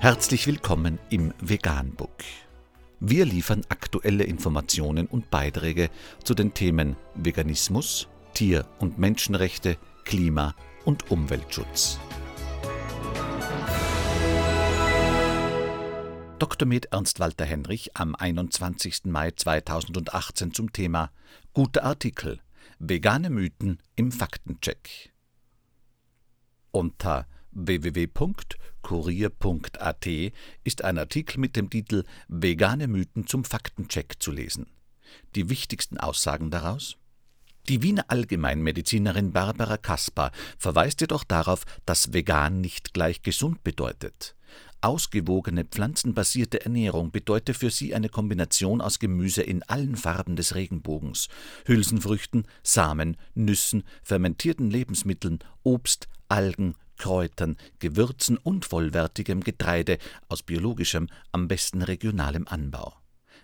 Herzlich willkommen im Vegan-Book. Wir liefern aktuelle Informationen und Beiträge zu den Themen Veganismus, Tier- und Menschenrechte, Klima- und Umweltschutz. Dr. Med. Ernst Walter-Henrich am 21. Mai 2018 zum Thema Gute Artikel – Vegane Mythen im Faktencheck. Unter www.kurier.at ist ein Artikel mit dem Titel »Vegane Mythen zum Faktencheck« zu lesen. Die wichtigsten Aussagen daraus? Die Wiener Allgemeinmedizinerin Barbara Kaspar verweist jedoch darauf, dass vegan nicht gleich gesund bedeutet. Ausgewogene pflanzenbasierte Ernährung bedeutet für sie eine Kombination aus Gemüse in allen Farben des Regenbogens, Hülsenfrüchten, Samen, Nüssen, fermentierten Lebensmitteln, Obst, Algen, Kräutern, Gewürzen und vollwertigem Getreide aus biologischem, am besten regionalem Anbau.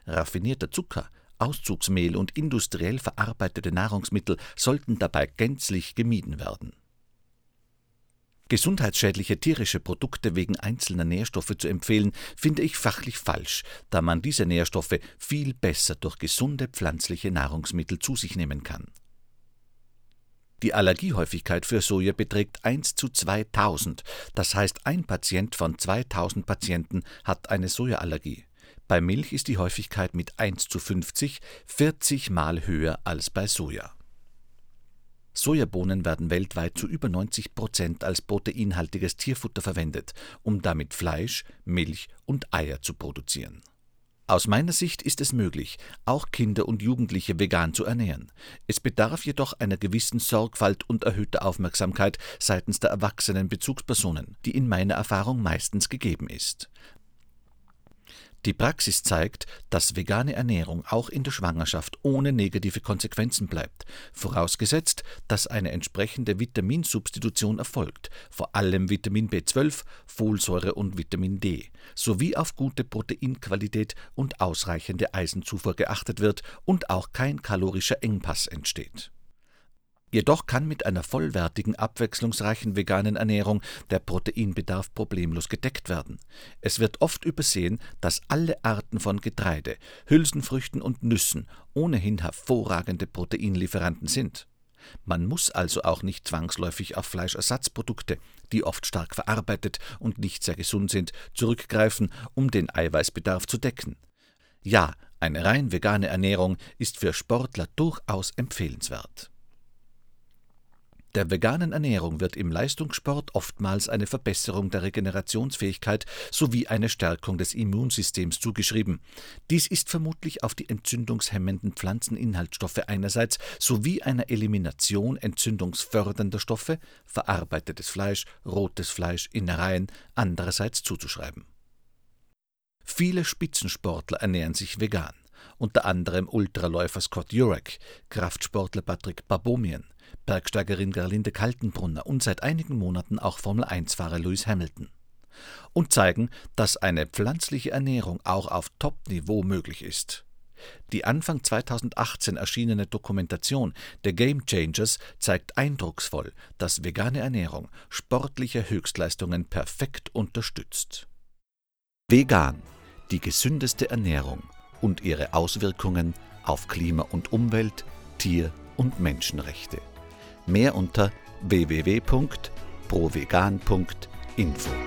Raffinierter Zucker, Auszugsmehl und industriell verarbeitete Nahrungsmittel sollten dabei gänzlich gemieden werden. Gesundheitsschädliche tierische Produkte wegen einzelner Nährstoffe zu empfehlen, finde ich fachlich falsch, da man diese Nährstoffe viel besser durch gesunde pflanzliche Nahrungsmittel zu sich nehmen kann. Die Allergiehäufigkeit für Soja beträgt 1 zu 2000, das heißt ein Patient von 2000 Patienten hat eine Sojaallergie. Bei Milch ist die Häufigkeit mit 1 zu 50 40 Mal höher als bei Soja. Sojabohnen werden weltweit zu über 90% als proteinhaltiges Tierfutter verwendet, um damit Fleisch, Milch und Eier zu produzieren. Aus meiner Sicht ist es möglich, auch Kinder und Jugendliche vegan zu ernähren. Es bedarf jedoch einer gewissen Sorgfalt und erhöhter Aufmerksamkeit seitens der erwachsenen Bezugspersonen, die in meiner Erfahrung meistens gegeben ist. Die Praxis zeigt, dass vegane Ernährung auch in der Schwangerschaft ohne negative Konsequenzen bleibt, vorausgesetzt, dass eine entsprechende Vitaminsubstitution erfolgt, vor allem Vitamin B12, Folsäure und Vitamin D, sowie auf gute Proteinqualität und ausreichende Eisenzufuhr geachtet wird und auch kein kalorischer Engpass entsteht. Jedoch kann mit einer vollwertigen, abwechslungsreichen veganen Ernährung der Proteinbedarf problemlos gedeckt werden. Es wird oft übersehen, dass alle Arten von Getreide, Hülsenfrüchten und Nüssen ohnehin hervorragende Proteinlieferanten sind. Man muss also auch nicht zwangsläufig auf Fleischersatzprodukte, die oft stark verarbeitet und nicht sehr gesund sind, zurückgreifen, um den Eiweißbedarf zu decken. Ja, eine rein vegane Ernährung ist für Sportler durchaus empfehlenswert. Der veganen Ernährung wird im Leistungssport oftmals eine Verbesserung der Regenerationsfähigkeit sowie eine Stärkung des Immunsystems zugeschrieben. Dies ist vermutlich auf die entzündungshemmenden Pflanzeninhaltsstoffe einerseits sowie einer Elimination entzündungsfördernder Stoffe, verarbeitetes Fleisch, rotes Fleisch, Innereien andererseits zuzuschreiben. Viele Spitzensportler ernähren sich vegan, unter anderem Ultraläufer Scott Jurek, Kraftsportler Patrick Baboumian, Bergsteigerin Gerlinde Kaltenbrunner und seit einigen Monaten auch Formel-1-Fahrer Lewis Hamilton. Und zeigen, dass eine pflanzliche Ernährung auch auf Top-Niveau möglich ist. Die Anfang 2018 erschienene Dokumentation The Game Changers zeigt eindrucksvoll, dass vegane Ernährung sportliche Höchstleistungen perfekt unterstützt. Vegan – die gesündeste Ernährung und ihre Auswirkungen auf Klima und Umwelt, Tier- und Menschenrechte. Mehr unter www.provegan.info.